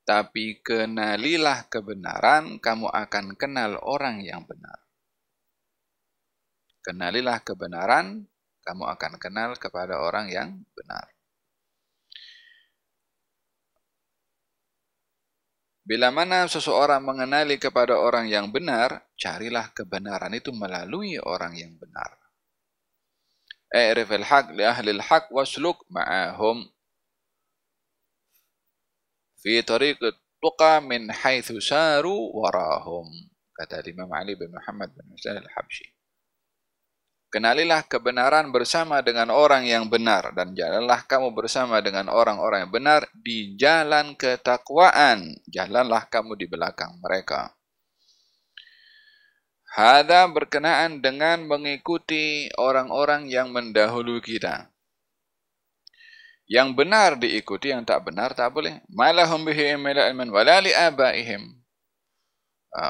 tapi kenalilah kebenaran, kamu akan kenal orang yang benar. Kenalilah kebenaran, kamu akan kenal kepada orang yang benar. Bila mana seseorang mengenali kepada orang yang benar, carilah kebenaran itu melalui orang yang benar. A'rifil haq li ahlil haq wasluk ma'ahum fi tariqit tuqa min haitsu saru warahum, kata Imam Ali bin Muhammad bin Husain al-Habsyi. Kenalilah kebenaran bersama dengan orang yang benar, dan jalanlah kamu bersama dengan orang-orang yang benar di jalan ketakwaan, jalanlah kamu di belakang mereka. Hada berkenaan dengan mengikuti orang-orang yang mendahului kita. Yang benar diikuti, yang tak benar tak boleh. Malahum bihi mila ilman wala li abaihim.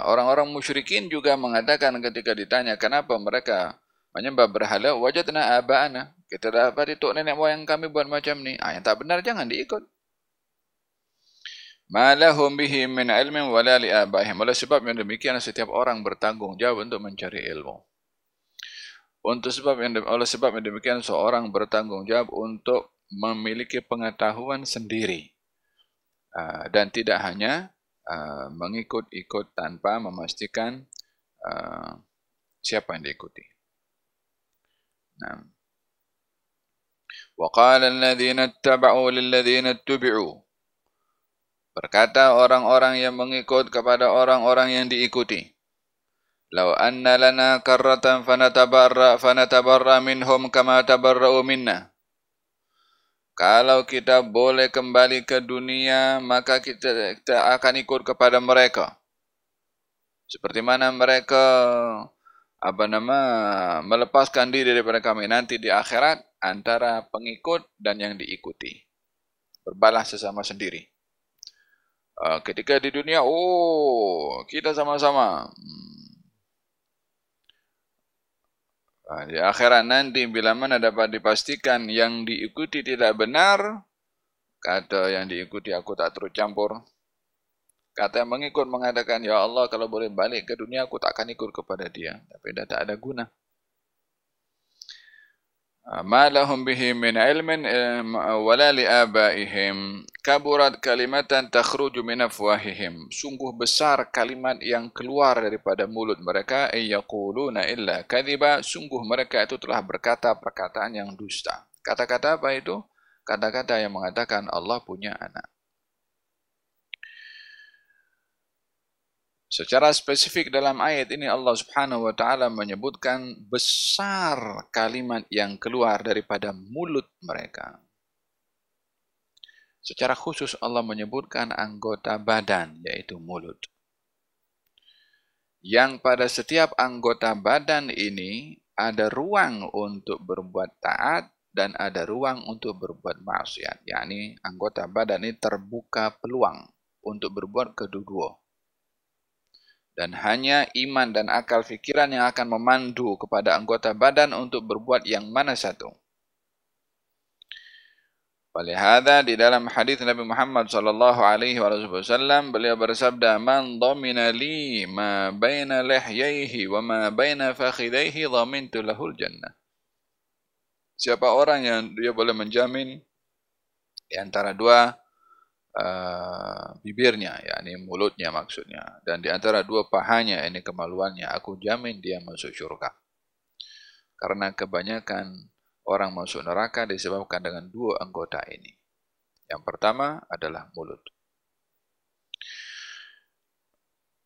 Orang-orang musyrikin juga mengatakan ketika ditanya kenapa mereka menyembah berhala, wajadna aba'ana. Kita dapat itu nenek moyang kami buat macam ni. Yang tak benar jangan diikut. Malahum bihi min ilmin wala li abaihim. Oleh sebab yang demikian setiap orang bertanggung jawab untuk mencari ilmu. Oleh sebab yang demikian seorang bertanggung jawab untuk memiliki pengetahuan sendiri dan tidak hanya mengikut-ikut tanpa memastikan siapa yang diikuti. Nah. Wa qala alladhina ittaba'u lilladhina ittubi'u. Berkata orang-orang yang mengikut kepada orang-orang yang diikuti. Lau anna lana karratan fanatabarra minhum kama tabarra'u minna. Kalau kita boleh kembali ke dunia, maka kita akan ikut kepada mereka. Seperti mana mereka melepaskan diri daripada kami nanti di akhirat, antara pengikut dan yang diikuti. Berbalas sesama sendiri. Ketika di dunia, kita sama-sama. Di akhirat nanti, bila mana dapat dipastikan yang diikuti tidak benar, kata yang diikuti, aku tak terus campur. Kata yang mengikut mengatakan, ya Allah, kalau boleh balik ke dunia, aku tak akan ikut kepada dia. Tapi dah tak ada guna. Ma lahum bihi min ilmin wala li abaihim kaburat kalimatan takhruju min afwahihim. Sungguh besar kalimat yang keluar daripada mulut mereka, yaquluna illa kadhiba. Sungguh mereka itu telah berkata perkataan yang dusta. Kata-kata apa itu? Kata-kata yang mengatakan Allah punya anak. Secara spesifik dalam ayat ini Allah Subhanahu wa taala menyebutkan besar kalimat yang keluar daripada mulut mereka. Secara khusus Allah menyebutkan anggota badan yaitu mulut. Yang pada setiap anggota badan ini ada ruang untuk berbuat taat dan ada ruang untuk berbuat maksiat. Yakni anggota badan ini terbuka peluang untuk berbuat kedua-dua. Dan hanya iman dan akal fikiran yang akan memandu kepada anggota badan untuk berbuat yang mana satu. Walihada di dalam hadis Nabi Muhammad SAW beliau bersabda, "Man dhamina li ma baina lihyaihi wa ma baina fakhidaihi dhamintu lahul jannah." Siapa orang yang dia boleh menjamin di antara dua bibirnya, yakni mulutnya maksudnya, dan di antara dua pahanya, ini kemaluannya, aku jamin dia masuk syurga. Karena kebanyakan orang masuk neraka disebabkan dengan dua anggota ini. Yang pertama adalah mulut.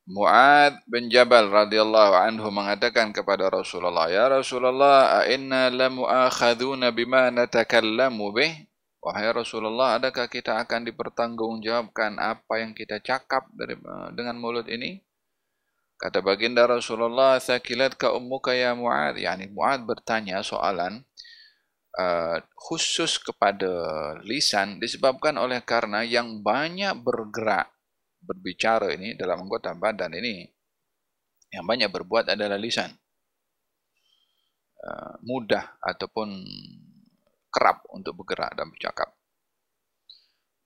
Mu'adh bin Jabal radhiyallahu anhu mengatakan kepada Rasulullah, "Ya Rasulullah, inna lamu'akhadhuna bima natakallamu bih." Wahai Rasulullah, adakah kita akan dipertanggungjawabkan apa yang kita cakap dengan mulut ini? Kata baginda Rasulullah, "Thaqilatka ummuka ya Mu'adh." Yani Mu'adh bertanya soalan khusus kepada lisan disebabkan oleh karena yang banyak bergerak berbicara ini dalam anggota badan ini, yang banyak berbuat adalah lisan. Mudah ataupun kerap untuk bergerak dan bercakap.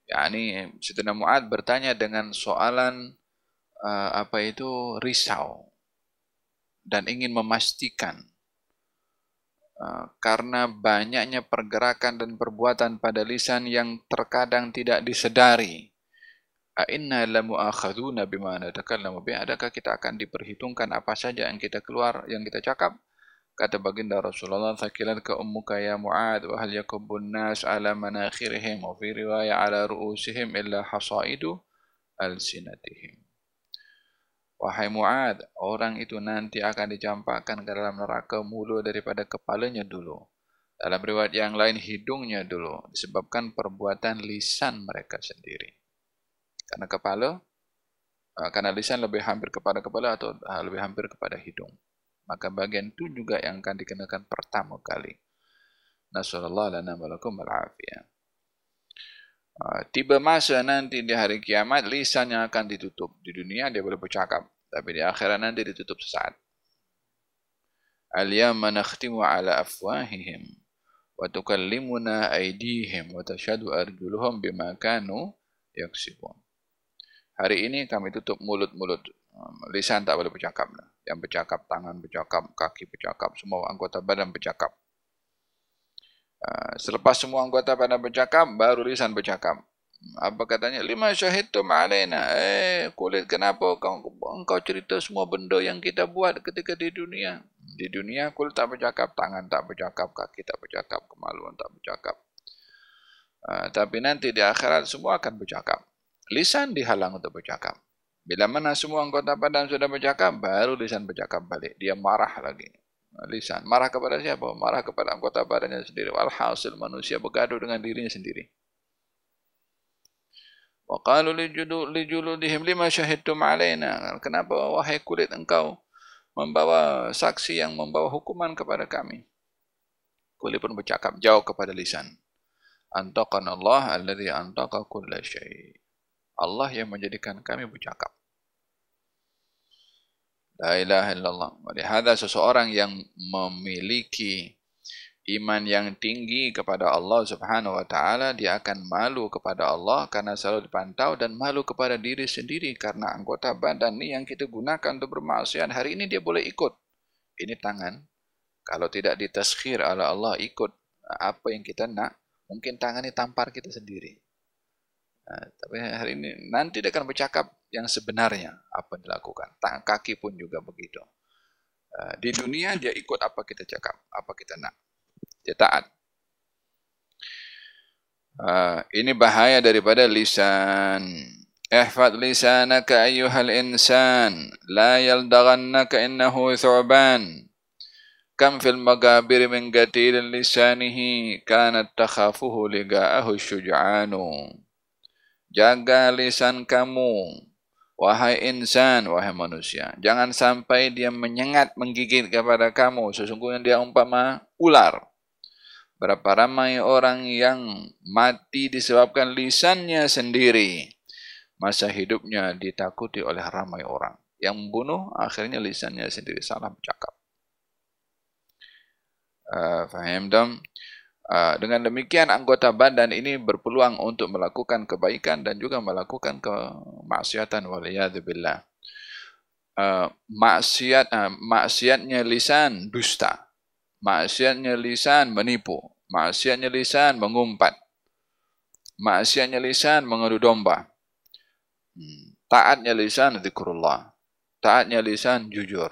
Ya, ini Sayyidina Mu'adh bertanya dengan soalan risau dan ingin memastikan karena banyaknya pergerakan dan perbuatan pada lisan yang terkadang tidak disedari. Inna lamu'akhadhuna bima natakallamu bih, adakah kita akan diperhitungkan apa saja yang kita keluar, yang kita cakap? Kata baginda Rasulullah, "Thaqilatka ummuka ya Mu'adh, wa hal yakubbun nas ala manakhirihim wa fi riwaya ala ru'usihim illa hasaidu al-sinatihim." Wahai Mu'adh, orang itu nanti akan dicampakkan ke dalam neraka mulu daripada kepalanya dulu. Dalam riwayat yang lain, hidungnya dulu, disebabkan perbuatan lisan mereka sendiri. Karena kepala, karena lisan lebih hampir kepada kepala atau lebih hampir kepada hidung. Maka bagian itu juga yang akan dikenakan pertama kali. Nasallallahu lana wa lakum al-afiyah. Tiba masa nanti di hari kiamat, lisannya akan ditutup. Di dunia dia boleh bercakap, tapi di akhirat nanti ditutup sesaat. Al-yawma nakhtimu ala afwahihim, wa tukallimuna aydihim, wa tashhadu arjuluhum bima kanu yaksibun. Hari ini kami tutup mulut-mulut. Lisan tak boleh bercakap. Yang bercakap, tangan bercakap, kaki bercakap, semua anggota badan bercakap. Selepas semua anggota badan bercakap, baru lisan bercakap. Apa katanya? Lima syahidtum alaina. Kulit, kenapa engkau cerita semua benda yang kita buat ketika di dunia? Di dunia kulit tak bercakap, tangan tak bercakap, kaki tak bercakap, kemaluan tak bercakap. Tapi nanti di akhirat semua akan bercakap. Lisan dihalang untuk bercakap. Bila mana semua anggota badan sudah bercakap, baru lisan bercakap balik. Dia marah lagi. Lisan. Marah kepada siapa? Marah kepada anggota badannya sendiri. Walhasil manusia bergaduh dengan dirinya sendiri. وَقَالُوا لِجُلُودِهِمْ لِمَا شَهِدْتُمْ عَلَيْنَا. Kenapa wahai kulit engkau membawa saksi yang membawa hukuman kepada kami? Kulit pun bercakap jauh kepada lisan. أَنْتَقَنَ اللَّهَ الَّذِي أَنْتَقَ كُلَّ شَيْءٍ. Allah yang menjadikan kami bercakap. La ilaha illallah. Walihada, seseorang yang memiliki iman yang tinggi kepada Allah subhanahu wa ta'ala, dia akan malu kepada Allah karena selalu dipantau, dan malu kepada diri sendiri karena anggota badan ini yang kita gunakan untuk bermaksiat. Hari ini dia boleh ikut. Ini tangan. Kalau tidak ditazkhir ala Allah, ikut apa yang kita nak, mungkin tangan ini tampar kita sendiri. Tapi hari ini nanti dia akan bercakap yang sebenarnya apa yang dilakukan. Tangan, kaki pun juga begitu. Di dunia dia ikut apa kita cakap, apa kita nak. Dia taat. Ini bahaya daripada lisan. Ihfad lisanaka ayyuhal insan, la yaldaghannaka innahu thu'ban. Kam fil magabir min gatilin lisanihi, kanat takhafuhu liga'ahu syuj'anu. Jaga lisan kamu, wahai insan, wahai manusia. Jangan sampai dia menyengat, menggigit kepada kamu. Sesungguhnya dia umpama ular. Berapa ramai orang yang mati disebabkan lisannya sendiri. Masa hidupnya ditakuti oleh ramai orang. Yang membunuh, akhirnya lisannya sendiri salah bercakap. Faham dong? Dengan demikian anggota badan ini berpeluang untuk melakukan kebaikan dan juga melakukan kemaksiatan, waliyadzubillah. Maksiatnya lisan dusta, maksiatnya lisan menipu, maksiatnya lisan mengumpat, maksiatnya lisan mengadu domba, Taatnya lisan zikrullah. Taatnya lisan jujur.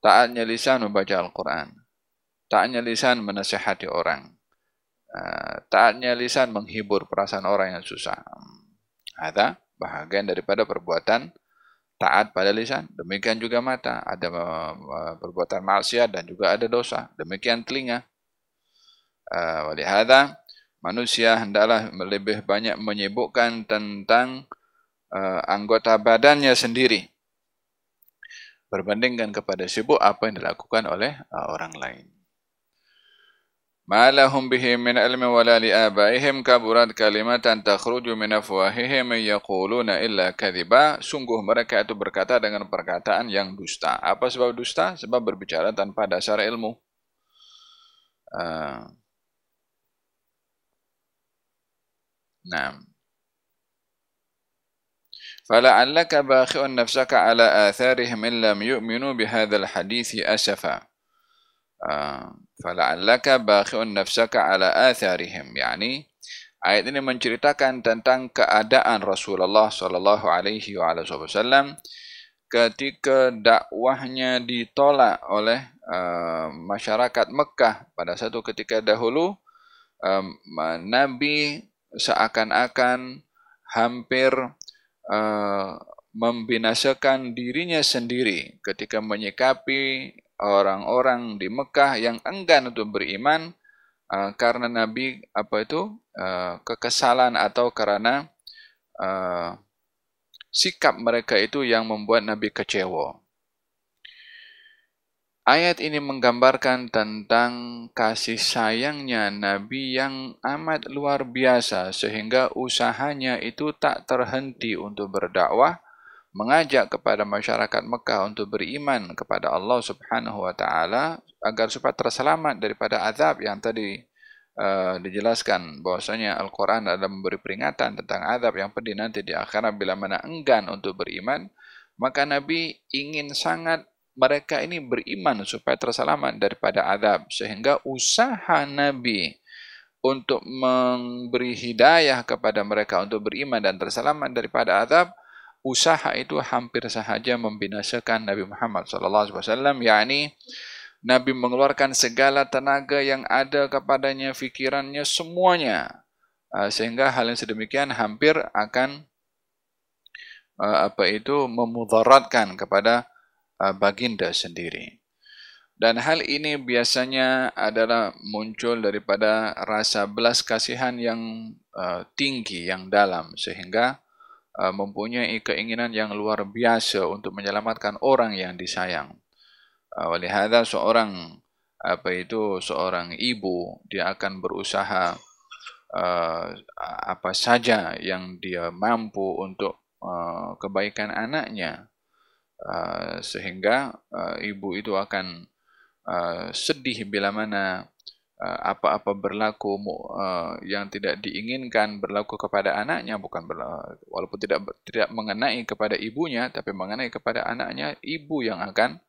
Taatnya lisan membaca Al-Quran. Taatnya lisan menasihati orang. Taatnya lisan menghibur perasaan orang yang susah. Ada bahagian daripada perbuatan taat pada lisan. Demikian juga mata. Ada perbuatan maksiat dan juga ada dosa. Demikian telinga. Walihada, manusia hendaklah lebih banyak menyibukkan tentang anggota badannya sendiri, berbandingkan kepada sibuk apa yang dilakukan oleh orang lain. Ma lahum bihi min ilmi wala liabaihim kaburat kalimatan takhruju min afwahihim yaquluna illa kadhiba. Sungguh mereka itu berkata dengan perkataan yang dusta. Apa sebab dusta? Sebab berbicara tanpa dasar ilmu. Naam. فَلَعَلَّكَ بَاخِعٌ نَفْسَكَ عَلَىٰ آثَارِهِمْ إِنْ لَمْ يُؤْمِنُوا بِهَذَا الْحَدِيثِ أَسَفًا. فَلَعَلَّكَ بَاخِعٌ نَفْسَكَ عَلَىٰ آثَارِهِمْ. Yani, ayat ini menceritakan tentang keadaan Rasulullah SAW ketika dakwahnya ditolak oleh masyarakat Mekah. Pada satu ketika dahulu, Nabi seakan-akan hampir membinasakan dirinya sendiri ketika menyikapi orang-orang di Mekah yang enggan untuk beriman karena Nabi kekesalan atau karena sikap mereka itu yang membuat Nabi kecewa. Ayat ini menggambarkan tentang kasih sayangnya Nabi yang amat luar biasa, sehingga usahanya itu tak terhenti untuk berdakwah, mengajak kepada masyarakat Mekah untuk beriman kepada Allah Subhanahu wa Ta'ala, agar supaya terselamat daripada azab yang tadi dijelaskan bahwasanya Al-Quran adalah memberi peringatan tentang azab yang pedih nanti di akhirat bila mana enggan untuk beriman. Maka Nabi ingin sangat mereka ini beriman supaya terselamat daripada azab, sehingga usaha Nabi untuk memberi hidayah kepada mereka untuk beriman dan terselamat daripada azab, usaha itu hampir sahaja membinasakan Nabi Muhammad SAW. Yani, Nabi mengeluarkan segala tenaga yang ada kepadanya, fikirannya, semuanya, sehingga hal yang sedemikian hampir akan memudaratkan kepada baginda sendiri. Dan hal ini biasanya adalah muncul daripada rasa belas kasihan yang tinggi, yang dalam, sehingga mempunyai keinginan yang luar biasa untuk menyelamatkan orang yang disayang. Walihada, seorang ibu, dia akan berusaha apa saja yang dia mampu untuk kebaikan anaknya. Sehingga ibu itu akan sedih bila mana apa-apa berlaku yang tidak diinginkan berlaku kepada anaknya, walaupun tidak mengenai kepada ibunya, tapi mengenai kepada anaknya, ibu yang akan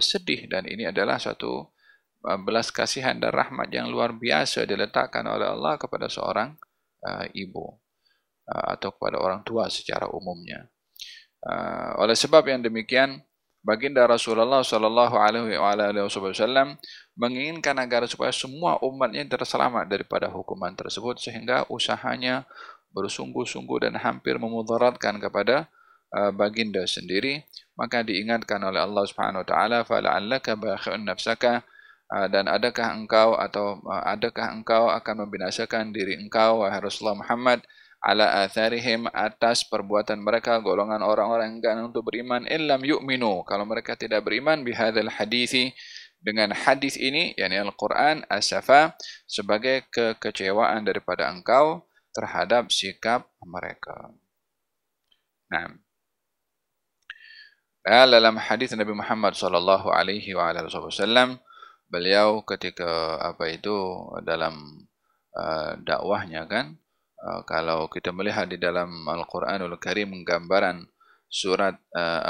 sedih. Dan ini adalah suatu belas kasihan dan rahmat yang luar biasa diletakkan oleh Allah kepada seorang ibu atau kepada orang tua secara umumnya. Oleh sebab yang demikian, baginda Rasulullah SAW menginginkan agar supaya semua umatnya terselamat daripada hukuman tersebut, sehingga usahanya bersungguh-sungguh dan hampir memudaratkan kepada baginda sendiri. Maka diingatkan oleh Allah Subhanahu Wa Taala, "Fala'allaka baakhi'un nafsaka", dan adakah engkau akan membinasakan diri engkau, wahai Rasulullah Muhammad, ala atharihim, atas perbuatan mereka, golongan orang-orang yang enggan untuk beriman, illam yu'minu, kalau mereka tidak beriman, bihadzal hadithi, dengan hadis ini, yakni Al-Quran, asafa, sebagai kekecewaan daripada engkau terhadap sikap mereka. Nah, dalam hadis Nabi Muhammad SAW, beliau ketika dalam dakwahnya, kan, kalau kita melihat di dalam Al-Quranul Karim gambaran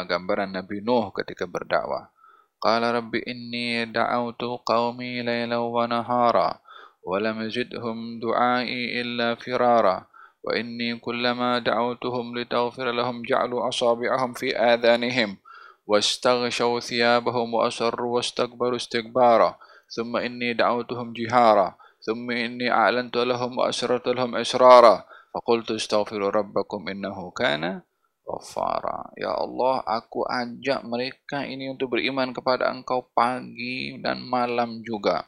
gambaran Nabi Nuh ketika berdakwah. Qala rabbi inni da'autu qaumi layla wa nahara wa lam yazidhum du'ai illa firara Wa inni kullama da'autuhum litaghfira lahum ja'alu asabi'ahum fi adhanihim wastaghshaw thiyabahum wa asarru wastakbaru istikbara thumma inni da'autuhum jihara thumma inni a'lantu lahum wa asrartu lahum israra faqultu astaghfiru rabbakum innahu kana ghaffara. Ya Allah, aku ajak mereka ini untuk beriman kepada Engkau pagi dan malam juga.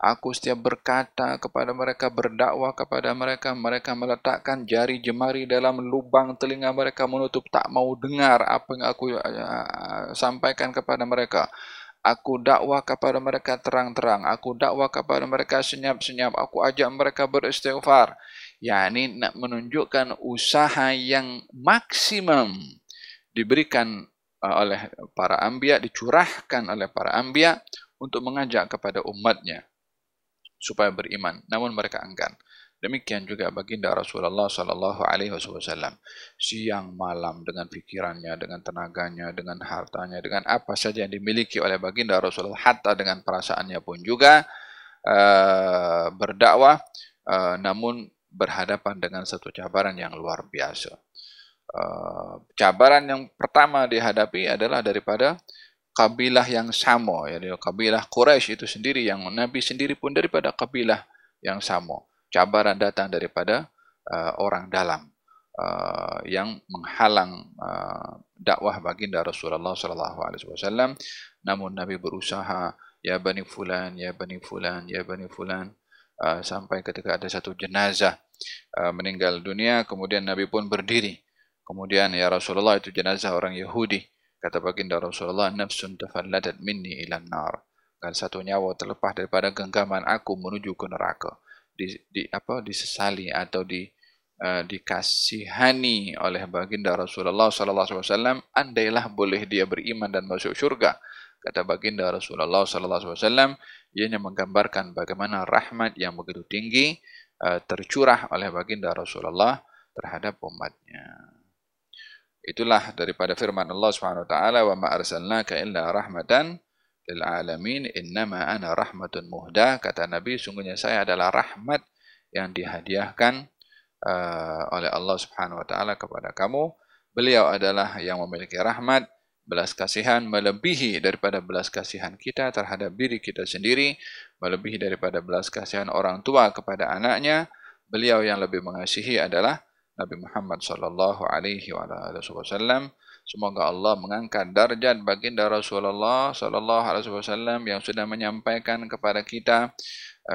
Aku setiap berkata kepada mereka, berdakwah kepada mereka, mereka meletakkan jari jemari dalam lubang telinga mereka, menutup, tak mau dengar apa yang aku sampaikan kepada mereka. Aku dakwah kepada mereka terang-terang, aku dakwah kepada mereka senyap-senyap, aku ajak mereka beristighfar. Yakni nak menunjukkan usaha yang maksimum diberikan oleh para anbiya, dicurahkan oleh para anbiya untuk mengajak kepada umatnya supaya beriman, namun mereka enggan. Demikian juga baginda Rasulullah sallallahu alaihi wasallam, siang malam dengan fikirannya, dengan tenaganya, dengan hartanya, dengan apa saja yang dimiliki oleh baginda Rasulullah, hatta dengan perasaannya pun juga berdakwah, namun berhadapan dengan satu cabaran yang luar biasa. Cabaran yang pertama dihadapi adalah daripada kabilah yang sama, yaitu kabilah Quraisy itu sendiri, yang Nabi sendiri pun daripada kabilah yang sama. Cabaran datang daripada orang dalam yang menghalang dakwah baginda Rasulullah SAW. Namun Nabi berusaha, ya bani fulan, ya bani fulan, ya bani fulan, sampai ketika ada satu jenazah meninggal dunia, kemudian Nabi pun berdiri. Kemudian, ya Rasulullah, itu jenazah orang Yahudi. Kata baginda Rasulullah, nafsun tafalladat minni ilan nar. Dan satu nyawa terlepas daripada genggaman aku menuju ke neraka. Disesali atau dikasihani oleh baginda Rasulullah SAW, andailah boleh dia beriman dan masuk syurga. Kata baginda Rasulullah SAW, ianya menggambarkan bagaimana rahmat yang begitu tinggi tercurah oleh baginda Rasulullah terhadap umatnya. Itulah daripada firman Allah Subhanahu wa taala, wa ma arsalnaka illa rahmatan lil alamin innama ana rahmatun muhda. Kata Nabi, sungguhnya saya adalah rahmat yang dihadiahkan oleh Allah Subhanahu wa taala kepada kamu. Beliau adalah yang memiliki rahmat, belas kasihan melebihi daripada belas kasihan kita terhadap diri kita sendiri, melebihi daripada belas kasihan orang tua kepada anaknya. Beliau yang lebih mengasihi adalah Nabi Muhammad sallallahu alaihi wasallam. Semoga Allah mengangkat darjat baginda Rasulullah sallallahu alaihi wasallam yang sudah menyampaikan kepada kita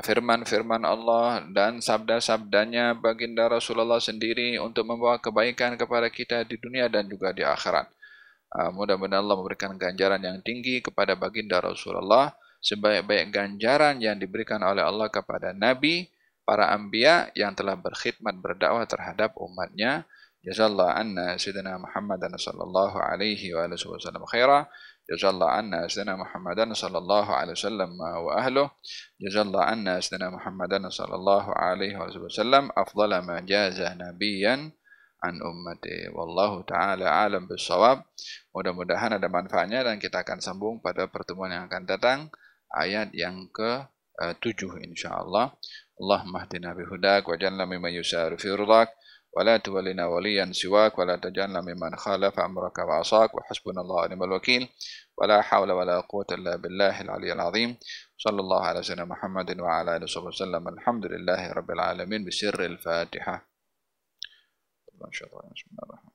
firman-firman Allah dan sabda-sabdanya baginda Rasulullah sendiri untuk membawa kebaikan kepada kita di dunia dan juga di akhirat. Mudah-mudahan Allah memberikan ganjaran yang tinggi kepada baginda Rasulullah, sebaik-baik ganjaran yang diberikan oleh Allah kepada Nabi, para anbiya yang telah berkhidmat berdakwah terhadap umatnya. Jazallahu anna sayyidina Muhammadan sallallahu alaihi wa alihi wasallam khaira. Jazallahu anna sayyidina Muhammadan sallallahu alaihi wasallam wa ahlihi. Jazallahu anna sayyidina Muhammadan sallallahu alaihi wasallam afdala ma jaza nabiyyan an ummati. Wallahu ta'ala alam bisawab. Mudah-mudahan ada manfaatnya, dan kita akan sambung pada pertemuan yang akan datang, ayat yang ke-7 insyaAllah. Allahumma hdina bihudak wa janna mimman yusaru fi ridak wa la tuwallina waliyan siwak wa la tajanna mimman khalafa amraka wa asak wa hasbunallahu wa ni'mal wakil wa la hawla wa la quwata illa billahil aliyyil azim. Sallallahu ala sayyidina Muhammadin wa ala alihi wasallam. Alhamdulillahi rabbil alamin. Bisirril Fatihah. ما شاء الله. بسم الله الرحمن الرحيم.